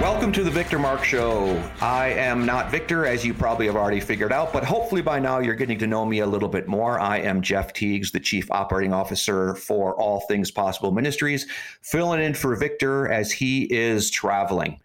Welcome to the Victor Marx Show. I am not Victor, as you probably have already figured out, but hopefully by now you're getting to know me a little bit more. I am Jeff Tiegs, the Chief Operating Officer for All Things Possible Ministries, filling in for Victor as he is traveling.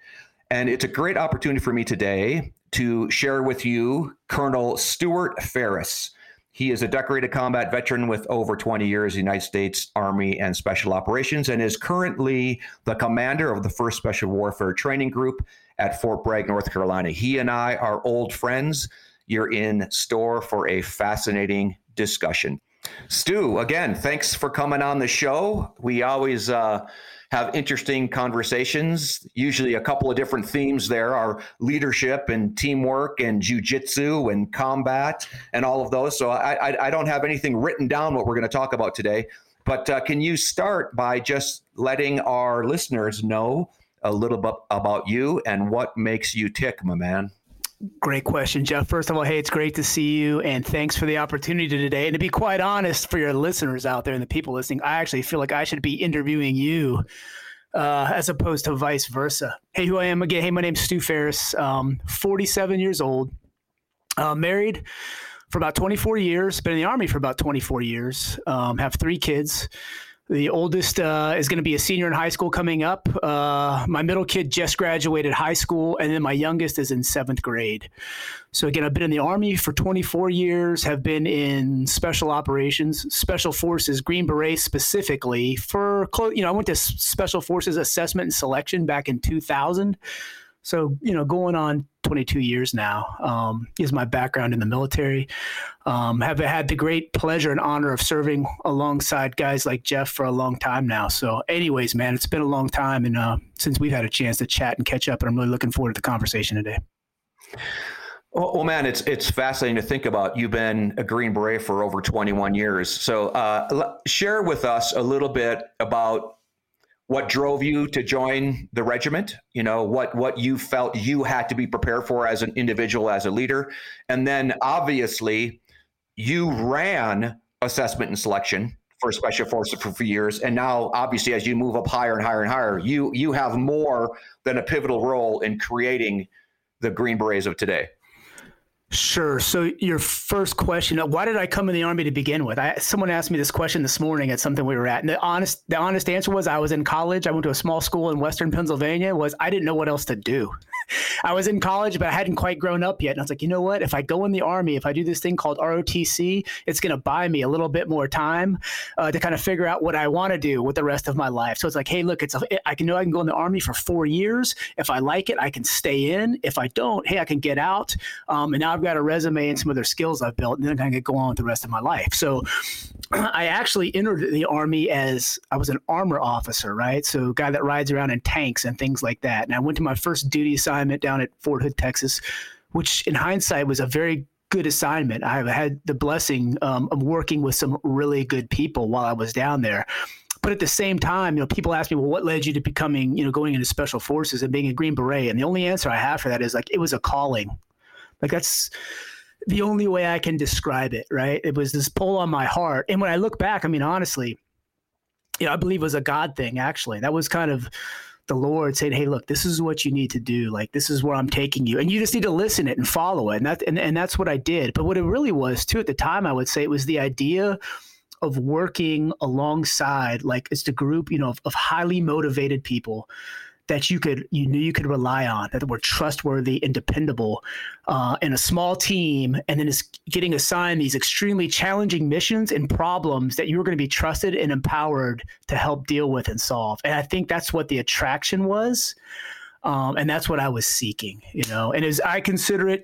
And it's a great opportunity for me today to share with you Colonel Stuart Farris. He is a decorated combat veteran with over 20 years in the United States Army and Special Operations, and is currently the commander of the 1st Special Warfare Training Group at Fort Bragg, North Carolina. He and I are old friends. You're in store for a fascinating discussion. Stu, again, thanks for coming on the show. We always have interesting conversations, usually a couple of different themes there are leadership and teamwork and jujitsu and combat and all of those. So I don't have anything written down what we're going to talk about today, but can you start by just letting our listeners know a little bit about you and what makes you tick, my man? Great question, Jeff. First of all, hey, it's great to see you, and thanks for the opportunity today. And to be quite honest, for your listeners out there and the people listening, I actually feel like I should be interviewing you as opposed to vice versa. Hey, who I am again. Hey, my name's Stu Farris, 47 years old, married for about 24 years, been in the Army for about 24 years, have three kids. The oldest is going to be a senior in high school coming up. My middle kid just graduated high school, and then my youngest is in seventh grade. So again, I've been in the Army for 24 years, have been in special operations, special forces, Green Berets specifically for, I went to Special Forces Assessment and Selection back in 2000. So, going on 22 years now is my background in the military. Have had the great pleasure and honor of serving alongside guys like Jeff for a long time now. So anyways, man, it's been a long time and since we've had a chance to chat and catch up, and I'm really looking forward to the conversation today. Well, man, it's fascinating to think about. You've been a Green Beret for over 21 years. So share with us a little bit about what drove you to join the regiment, what you felt you had to be prepared for as an individual, as a leader. And then obviously you ran assessment and selection for Special Forces for years. And now obviously as you move up higher and higher and higher, you have more than a pivotal role in creating the Green Berets of today. Sure. So your first question, why did I come in the Army to begin with? Someone asked me this question this morning at something we were at. And the honest answer was I was in college. I went to a small school in Western Pennsylvania. I didn't know what else to do. I was in college, but I hadn't quite grown up yet. And I was like, you know what? If I go in the Army, if I do this thing called ROTC, it's going to buy me a little bit more time to kind of figure out what I want to do with the rest of my life. So it's like, hey, look, I can go in the Army for 4 years. If I like it, I can stay in. If I don't, hey, I can get out. And now I've got a resume and some other skills I've built, and then I can go on with the rest of my life. So I actually entered the Army as I was an armor officer, right? So a guy that rides around in tanks and things like that. And I went to my first duty assignment down at Fort Hood, Texas, which in hindsight was a very good assignment. I had the blessing of working with some really good people while I was down there. But at the same time, people ask me, well, what led you to becoming, going into Special Forces and being a Green Beret? And the only answer I have for that is like, it was a calling. Like that's the only way I can describe it, right? It was this pull on my heart. And when I look back, I mean, honestly, I believe it was a God thing, actually. That was kind of the Lord saying, hey, look, this is what you need to do. Like, this is where I'm taking you. And you just need to listen to it and follow it. And that's what I did. But what it really was, too, at the time, I would say it was the idea of working alongside, like it's the group, of highly motivated people that you knew you could rely on, that were trustworthy and dependable, in a small team, and then is getting assigned these extremely challenging missions and problems that you were going to be trusted and empowered to help deal with and solve. And I think that's what the attraction was. And that's what I was seeking, and as I consider it,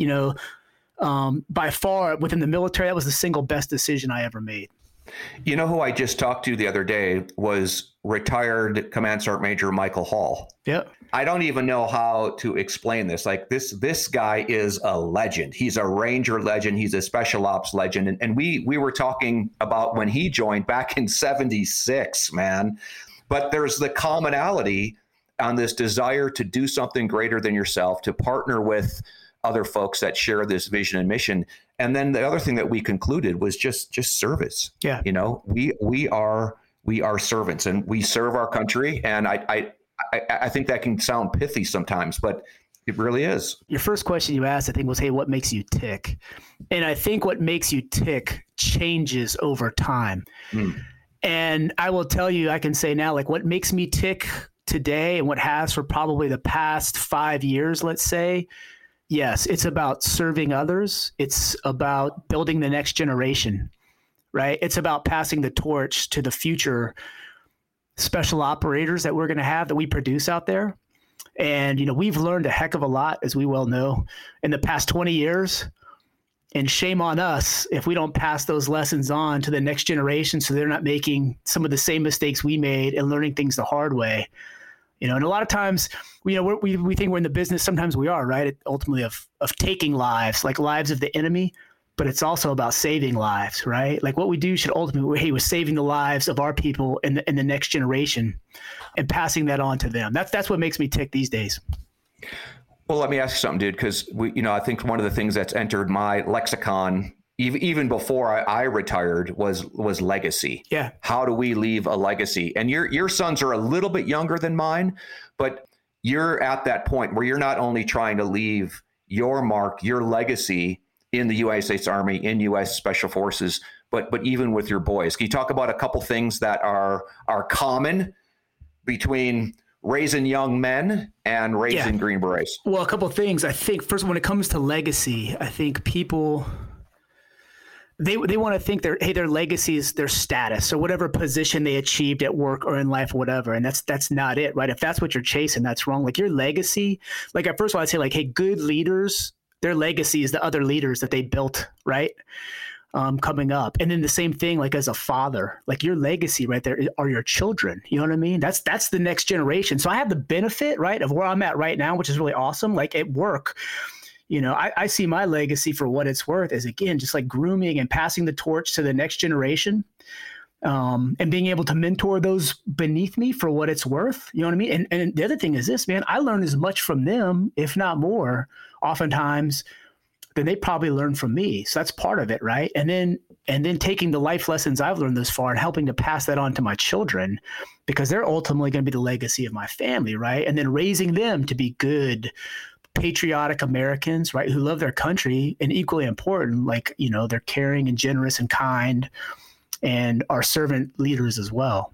by far within the military, that was the single best decision I ever made. You know who I just talked to the other day was retired Command Sergeant Major Michael Hall. Yeah. I don't even know how to explain this. Like this guy is a legend. He's a Ranger legend. He's a special ops legend. And we were talking about when he joined back in 76, man. But there's the commonality on this desire to do something greater than yourself, to partner with other folks that share this vision and mission. And then the other thing that we concluded was just service. Yeah. You know, we are servants and we serve our country. And I think that can sound pithy sometimes, but it really is. Your first question you asked, I think, was, hey, what makes you tick? And I think what makes you tick changes over time. Mm. And I will tell you, I can say now, like what makes me tick today and what has for probably the past 5 years, let's say, yes, it's about serving others. It's about building the next generation, right? It's about passing the torch to the future special operators that we're going to have, that we produce out there. And, you know, we've learned a heck of a lot, as we well know, in the past 20 years. And shame on us if we don't pass those lessons on to the next generation so they're not making some of the same mistakes we made and learning things the hard way. You know, and a lot of times, you know, we think we're in the business. Sometimes we are, right? Ultimately, of taking lives, like lives of the enemy, but it's also about saving lives, right? Like what we do should ultimately, hey, we're saving the lives of our people and the next generation, and passing that on to them. That's what makes me tick these days. Well, let me ask you something, dude, because I think one of the things that's entered my lexicon even before I retired was legacy. Yeah. How do we leave a legacy? And your sons are a little bit younger than mine, but you're at that point where you're not only trying to leave your mark, your legacy in the United States Army, in U.S. Special Forces, but even with your boys. Can you talk about a couple things that are common between raising young men and raising Green Berets? Well, a couple of things. I think first, when it comes to legacy, I think people, They want to think their legacy is their status or whatever position they achieved at work or in life, or whatever. And that's not it, right? If that's what you're chasing, that's wrong. Like your legacy, like at first of all, I'd say like, hey, good leaders, their legacy is the other leaders that they built, right? Coming up. And then the same thing, like as a father, like your legacy right there are your children. You know what I mean? That's the next generation. So I have the benefit, right, of where I'm at right now, which is really awesome. Like at work, you know, I see my legacy for what it's worth is, again, just like grooming and passing the torch to the next generation, and being able to mentor those beneath me for what it's worth. You know what I mean? And the other thing is this, man, I learn as much from them, if not more, oftentimes, than they probably learn from me. So that's part of it, right? And then taking the life lessons I've learned thus far and helping to pass that on to my children, because they're ultimately going to be the legacy of my family, right? And then raising them to be good, patriotic Americans, right, who love their country, and equally important, like, you know, they're caring and generous and kind and are servant leaders as well.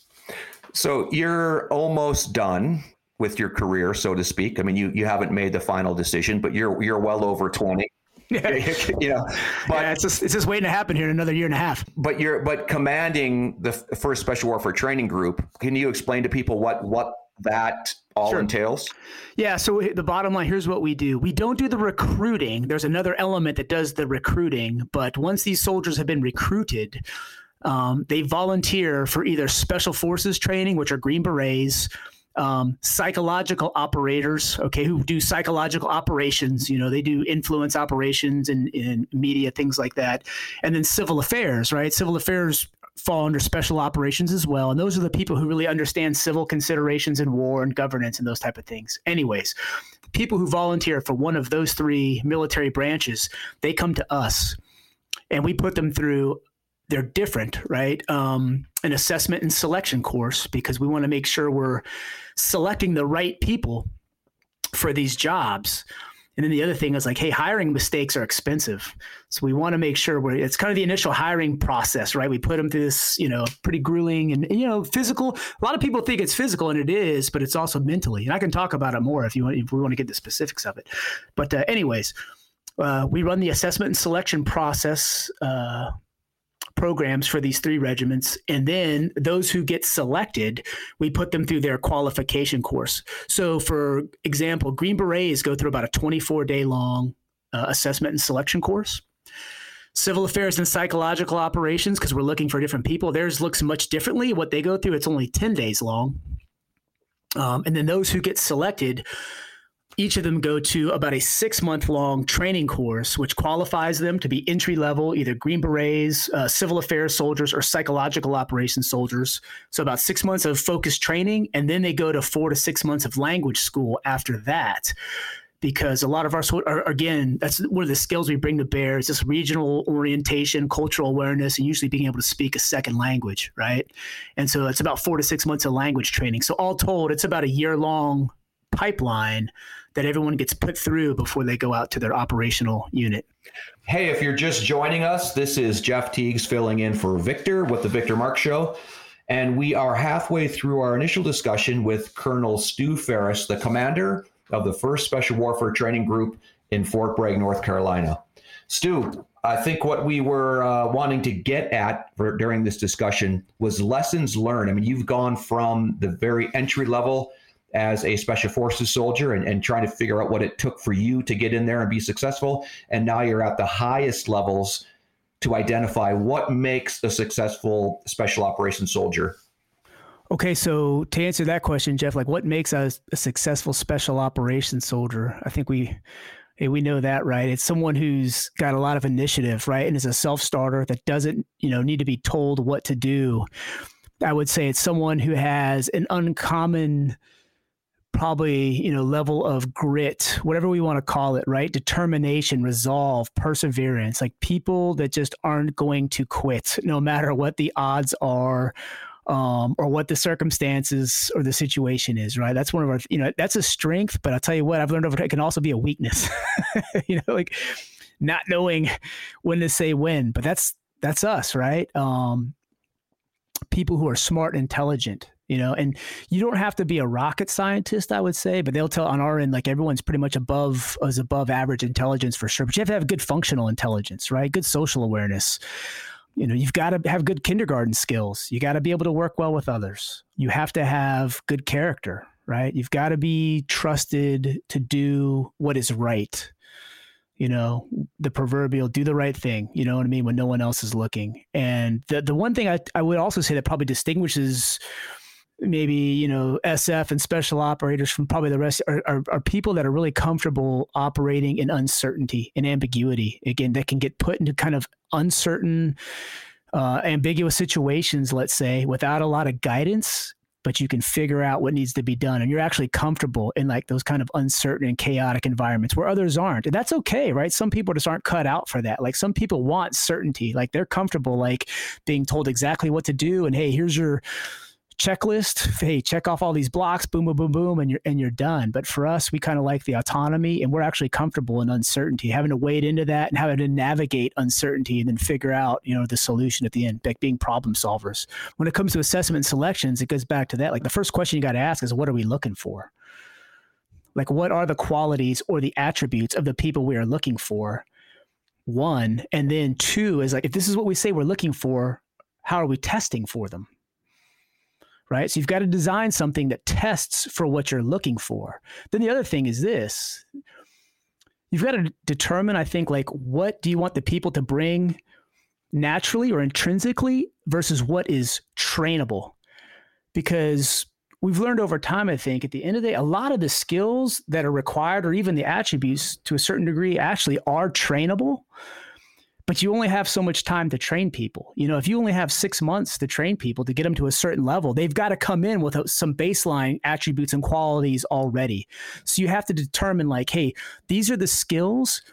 So you're almost done with your career, so to speak. I mean, you haven't made the final decision, but you're well over 20. Yeah. You know, but yeah, it's just waiting to happen here in another year and a half. But you're commanding the 1st Special Warfare Training Group. Can you explain to people what that all entails? Yeah. So the bottom line, here's what we do. We don't do the recruiting. There's another element that does the recruiting. But once these soldiers have been recruited, they volunteer for either special forces training, which are Green Berets, psychological operators, okay, who do psychological operations. You know, they do influence operations in media, things like that. And then civil affairs, right? Civil affairs fall under special operations as well. And those are the people who really understand civil considerations in war and governance and those type of things. Anyways, people who volunteer for one of those three military branches, they come to us and we put them through, they're different, right? An assessment and selection course, because we want to make sure we're selecting the right people for these jobs. And then the other thing is like, hey, hiring mistakes are expensive. So we want to make sure it's kind of the initial hiring process, right? We put them through this, you know, pretty grueling and, you know, physical. A lot of people think it's physical, and it is, but it's also mentally. And I can talk about it more if we want to get the specifics of it. But anyways, we run the assessment and selection process programs for these three regiments. And then those who get selected, we put them through their qualification course. So for example, Green Berets go through about a 24-day long assessment and selection course. Civil affairs and psychological operations, because we're looking for different people. Theirs looks much differently. What they go through, it's only 10 days long. And then those who get selected, each of them go to about a 6-month long training course, which qualifies them to be entry level, either Green Berets, civil affairs soldiers, or psychological operations soldiers. So about 6 months of focused training, and then they go to 4 to 6 months of language school after that. Because a lot of our, again, that's one of the skills we bring to bear is this regional orientation, cultural awareness, and usually being able to speak a second language, right? And so it's about 4 to 6 months of language training. So all told, it's about a year-long pipeline that everyone gets put through before they go out to their operational unit. Hey, if you're just joining us, this is Jeff Tiegs filling in for Victor with the Victor Marx Show. And we are halfway through our initial discussion with Colonel Stu Farris, the commander of the 1st Special Warfare Training Group in Fort Bragg, North Carolina. Stu, I think what we were wanting to get at during this discussion was lessons learned. I mean, you've gone from the very entry level as a Special Forces soldier and trying to figure out what it took for you to get in there and be successful, and now you're at the highest levels to identify what makes a successful Special Operations soldier. Okay, so to answer that question, Jeff, like what makes a successful special operations soldier? I think we know that, right? It's someone who's got a lot of initiative, right? And is a self-starter that doesn't, need to be told what to do. I would say it's someone who has an uncommon, probably, level of grit, whatever we want to call it, right? Determination, resolve, perseverance, like people that just aren't going to quit no matter what the odds are. Or what the circumstances or the situation is, right? That's one of our, that's a strength, but I'll tell you what, I've learned over time, it can also be a weakness, like not knowing when to say when, but that's us, right? People who are smart and intelligent, and you don't have to be a rocket scientist, I would say, but they'll tell on our end, like everyone's pretty much above average intelligence for sure, but you have to have good functional intelligence, right? Good social awareness. You've got to have good kindergarten skills. You got to be able to work well with others. You have to have good character, right? You've got to be trusted to do what is right. The proverbial do the right thing, when no one else is looking. And the one thing I would also say that probably distinguishes maybe, SF and special operators from probably the rest are people that are really comfortable operating in uncertainty and ambiguity. Again, that can get put into kind of uncertain, ambiguous situations, let's say, without a lot of guidance, but you can figure out what needs to be done. And you're actually comfortable in like those kind of uncertain and chaotic environments where others aren't. And that's okay, right? Some people just aren't cut out for that. Like some people want certainty, like they're comfortable, like being told exactly what to do. And hey, here's your checklist, hey, check off all these blocks, boom, boom, boom, boom, and you're done. But for us, we kind of like the autonomy, and we're actually comfortable in uncertainty, having to wade into that and having to navigate uncertainty and then figure out, the solution at the end, like being problem solvers. When it comes to assessment and selections, it goes back to that. Like the first question you got to ask is, what are we looking for? Like what are the qualities or the attributes of the people we are looking for? One, and then two is like, if this is what we say we're looking for, how are we testing for them? Right? So you've got to design something that tests for what you're looking for. Then the other thing is this, you've got to determine, I think, like, what do you want the people to bring naturally or intrinsically versus what is trainable? Because we've learned over time, I think, at the end of the day, a lot of the skills that are required or even the attributes to a certain degree actually are trainable. But you only have so much time to train people. If you only have 6 months to train people to get them to a certain level, they've got to come in with some baseline attributes and qualities already. So you have to determine like, hey, these are the skills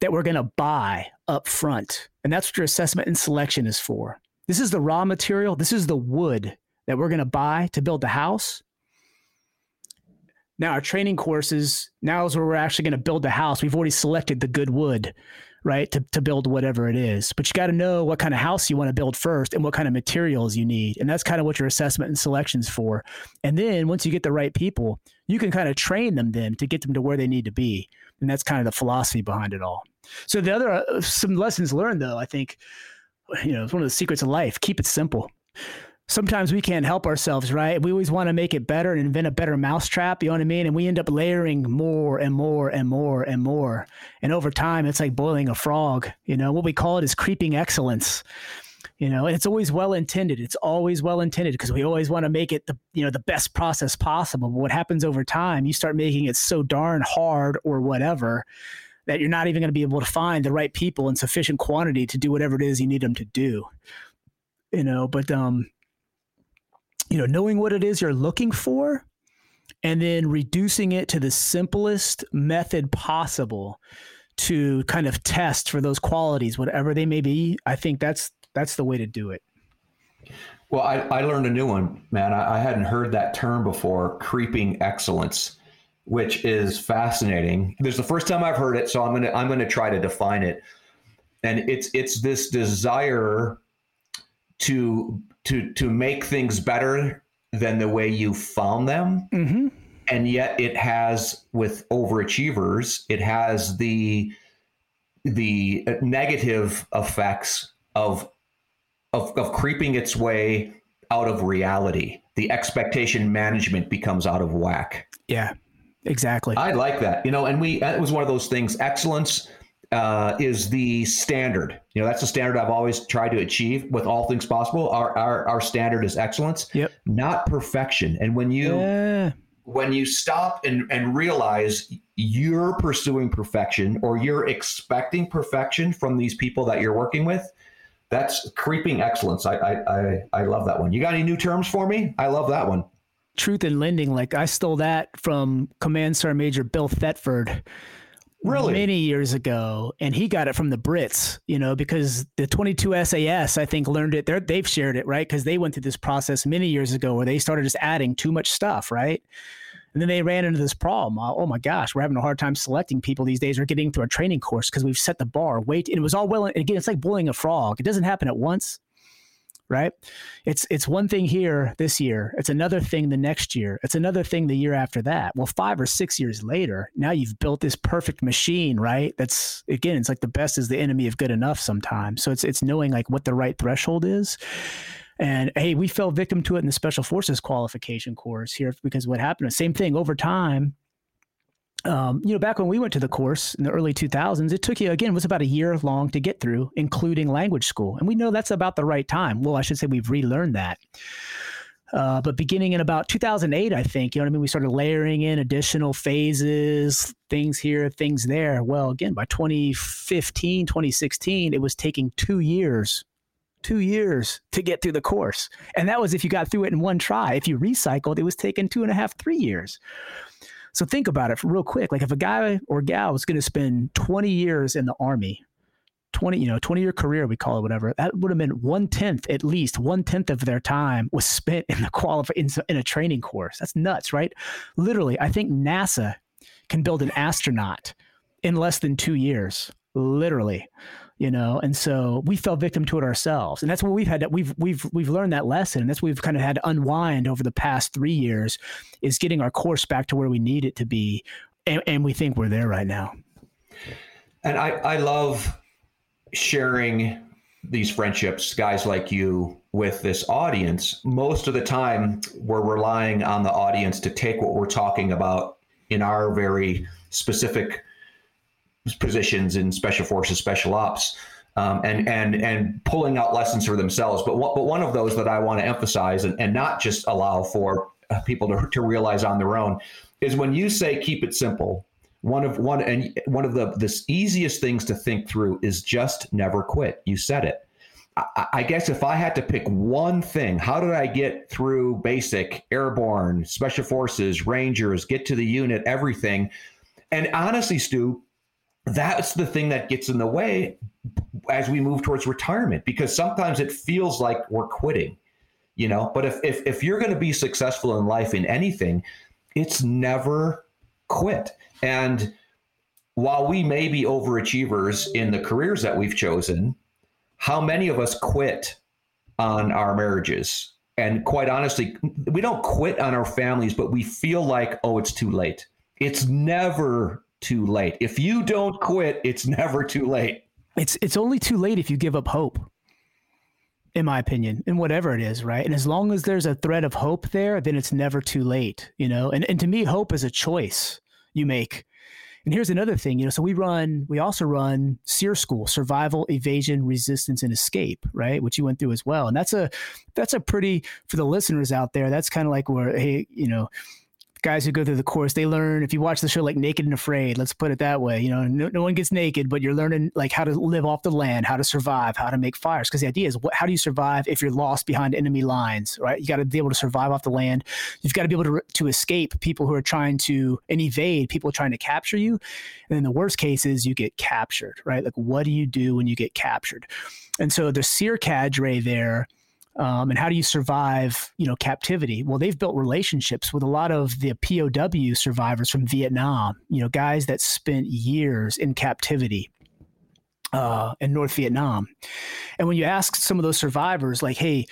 that we're going to buy up front. And that's what your assessment and selection is for. This is the raw material. This is the wood that we're going to buy to build the house. Now our training courses, now is where we're actually going to build the house. We've already selected the good wood, right? To build whatever it is, but you got to know what kind of house you want to build first and what kind of materials you need. And that's kind of what your assessment and selection's for. And then once you get the right people, you can kind of train them then to get them to where they need to be. And that's kind of the philosophy behind it all. So the other, some lessons learned though, I think, it's one of the secrets of life, keep it simple. sometimes we can't help ourselves, right? We always want to make it better and invent a better mousetrap, you know what I mean? And we end up layering more and more and more and more. And over time, it's like boiling a frog. You know, what we call it is creeping excellence. You know, and it's always well-intended. It's always well-intended because we always want to make it the, you know, the best process possible. But what happens over time, you start making it so darn hard or whatever that you're not even going to be able to find the right people in sufficient quantity to do whatever it is you need them to do. You know, but, you know, knowing what it is you're looking for and then reducing it to the simplest method possible to kind of test for those qualities, whatever they may be, I think that's the way to do it. Well, I learned a new one, man. I hadn't heard that term before, creeping excellence, which is fascinating. This is the first time I've heard it, so I'm gonna try to define it. And it's this desire to make things better than the way you found them, mm-hmm. and yet it has, with overachievers, it has the negative effects of creeping its way out of reality. The expectation management becomes out of whack. Yeah, exactly. I like that. You know, and it was one of those things. Excellence is the standard. You know, that's the standard I've always tried to achieve with All Things Possible. Our standard is excellence, yep. Not perfection. And when you stop and realize you're pursuing perfection or you're expecting perfection from these people that you're working with, that's creeping excellence. I love that one. You got any new terms for me? I love that one. Truth in lending. Like I stole that from Command Sergeant Major Bill Thetford. Really? Many years ago. And he got it from the Brits, you know, because the 22 SAS, I think, learned it. They've shared it, right? Because they went through this process many years ago where they started just adding too much stuff, right? And then they ran into this problem. Oh my gosh, we're having a hard time selecting people these days or getting through a training course because we've set the bar. And it was all well. And again, it's like boiling a frog. It doesn't happen at once, right? It's one thing here this year. It's another thing the next year. It's another thing the year after that. Well, 5 or 6 years later, now you've built this perfect machine, right? That's, again, it's like the best is the enemy of good enough sometimes. So it's knowing like what the right threshold is. And hey, we fell victim to it in the Special Forces qualification course here because what happened was same thing over time. You know, back when we went to the course in the early 2000s, it took you, again, it was about a year long to get through, including language school. And we know that's about the right time. Well, I should say we've relearned that. But beginning in about 2008, I think, you know what I mean? We started layering in additional phases, things here, things there. Well, again, by 2015, 2016, it was taking 2 years to get through the course. And that was if you got through it in one try. If you recycled, it was taking 2.5, 3 years. So think about it real quick. Like if a guy or gal was going to spend 20 years in the Army, 20-year career, we call it whatever, that would have been at least one tenth of their time was spent in the in a training course. That's nuts, right? Literally, I think NASA can build an astronaut in less than 2 years, literally. You know, and so we fell victim to it ourselves. And that's what we've learned that lesson. And that's what we've kind of had to unwind over the past 3 years is getting our course back to where we need it to be. And we think we're there right now. And I love sharing these friendships, guys like you, with this audience. Most of the time, we're relying on the audience to take what we're talking about in our very specific positions in special forces, special ops, and pulling out lessons for themselves. But one of those that I want to emphasize and not just allow for people to realize on their own is when you say, keep it simple, one of the easiest things to think through is just never quit. You said it. I guess if I had to pick one thing, how did I get through basic, airborne, special forces, Rangers, get to the unit, everything. And honestly, Stu, that's the thing that gets in the way as we move towards retirement, because sometimes it feels like we're quitting, you know, but if you're going to be successful in life in anything, it's never quit. And while we may be overachievers in the careers that we've chosen, how many of us quit on our marriages? And quite honestly, we don't quit on our families, but we feel like, oh, it's too late. It's never too late. If you don't quit, it's never too late. It's only too late if you give up hope. in my opinion, in whatever it is, right? And as long as there's a thread of hope there, then it's never too late, you know? And to me, hope is a choice you make. And here's another thing, you know, so we also run SERE school, survival, evasion, resistance, and escape, right? Which you went through as well. And that's a pretty, for the listeners out there, that's kind of like where, hey, you know, guys who go through the course, they learn, if you watch the show like Naked and Afraid, let's put it that way, you know, no one gets naked, but you're learning like how to live off the land, how to survive, how to make fires. Because the idea is, how do you survive if you're lost behind enemy lines, right? You got to be able to survive off the land. You've got to be able to escape people who are trying to, and evade people trying to capture you. And then the worst case is you get captured, right? Like, what do you do when you get captured? And so the SERE cadre there, and how do you survive, you know, captivity? Well, they've built relationships with a lot of the POW survivors from Vietnam, you know, guys that spent years in captivity in North Vietnam. And when you ask some of those survivors, like, hey,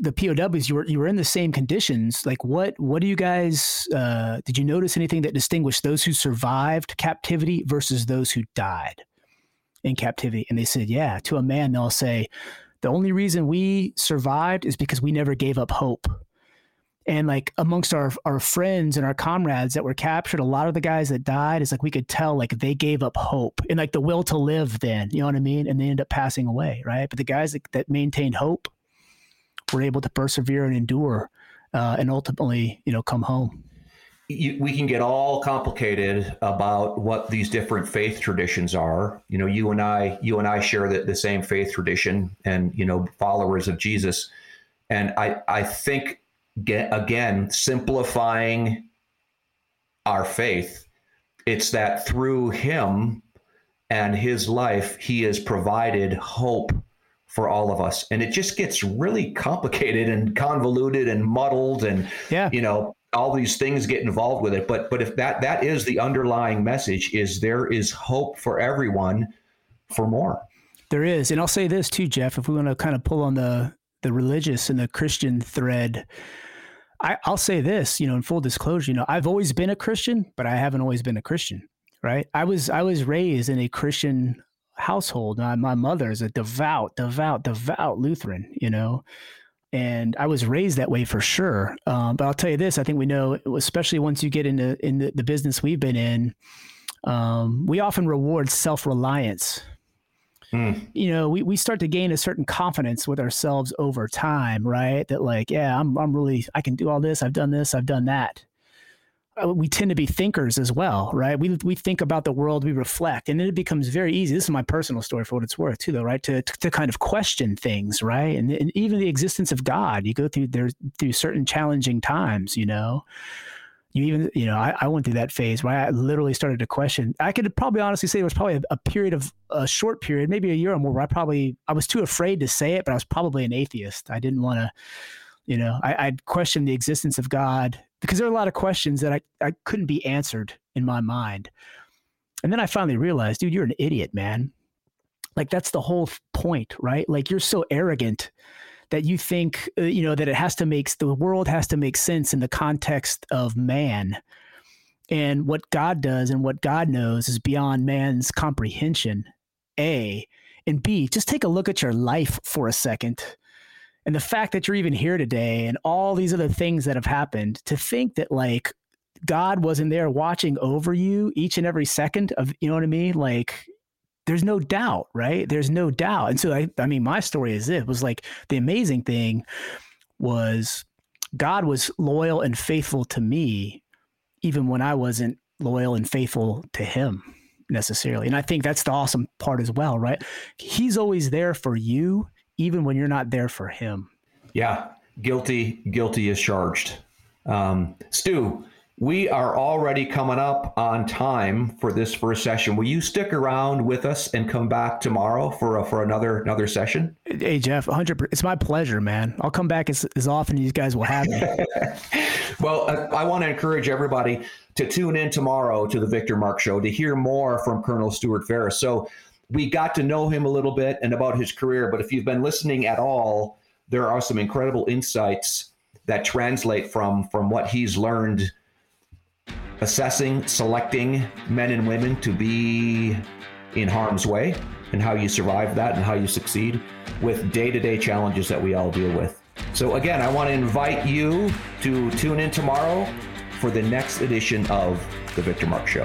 the POWs, you were in the same conditions. Like, what do you guys, did you notice anything that distinguished those who survived captivity versus those who died in captivity? And they said, yeah, to a man, they'll say, the only reason we survived is because we never gave up hope. And like amongst our friends and our comrades that were captured, a lot of the guys that died, it's like we could tell like they gave up hope and like the will to live then, you know what I mean? And they end up passing away, right? But the guys that maintained hope were able to persevere and endure and ultimately, you know, come home. We can get all complicated about what these different faith traditions are. You know, you and I share the same faith tradition and, you know, followers of Jesus. And I think, again, simplifying our faith, it's that through him and his life, he has provided hope for all of us. And it just gets really complicated and convoluted and muddled and, yeah, you know, all these things get involved with it. But if that is the underlying message, is there is hope for everyone for more. There is. And I'll say this too, Jeff, if we want to kind of pull on the religious and the Christian thread, I'll say this, you know, in full disclosure, you know, I've always been a Christian, but I haven't always been a Christian, right? I was raised in a Christian household. My mother is a devout Lutheran, you know, and I was raised that way for sure. But I'll tell you this, I think we know, especially once you get in the business we've been in, we often reward self-reliance. Mm. You know, we start to gain a certain confidence with ourselves over time, right? That like, yeah, I'm really, I can do all this, I've done that. We tend to be thinkers as well, right? We think about the world, we reflect, and then it becomes very easy. This is my personal story for what it's worth too, though, right? To kind of question things, right? And even the existence of God, you go through certain challenging times, you know, I went through that phase where I literally started to question. I could probably honestly say there was probably a short period, maybe a year or more, where I was too afraid to say it, but I was probably an atheist. I didn't want to, you know, I'd question the existence of God, because there are a lot of questions that I couldn't be answered in my mind. And then I finally realized, dude, you're an idiot, man. Like, that's the whole point, right? Like, you're so arrogant that you think, you know, that the world has to make sense in the context of man. And what God does and what God knows is beyond man's comprehension, A. And B, just take a look at your life for a second. And the fact that you're even here today and all these other things that have happened, to think that like God wasn't there watching over you each and every second of, you know what I mean? Like, there's no doubt, right? There's no doubt. And so, I mean, my story is it was like the amazing thing was God was loyal and faithful to me, even when I wasn't loyal and faithful to him necessarily. And I think that's the awesome part as well, right? He's always there for you, even when you're not there for him. Yeah, guilty is charged. Stu, we are already coming up on time for this first session. Will you stick around with us and come back tomorrow for another session? Hey, Jeff, 100%. It's my pleasure, man. I'll come back as often as you guys will have me. Well, I want to encourage everybody to tune in tomorrow to the Victor Marx Show to hear more from Colonel Stuart Farris. So, we got to know him a little bit and about his career, but if you've been listening at all, there are some incredible insights that translate from what he's learned assessing, selecting men and women to be in harm's way, and how you survive that and how you succeed with day-to-day challenges that we all deal with. So again, I want to invite you to tune in tomorrow for the next edition of The Victor Marx Show.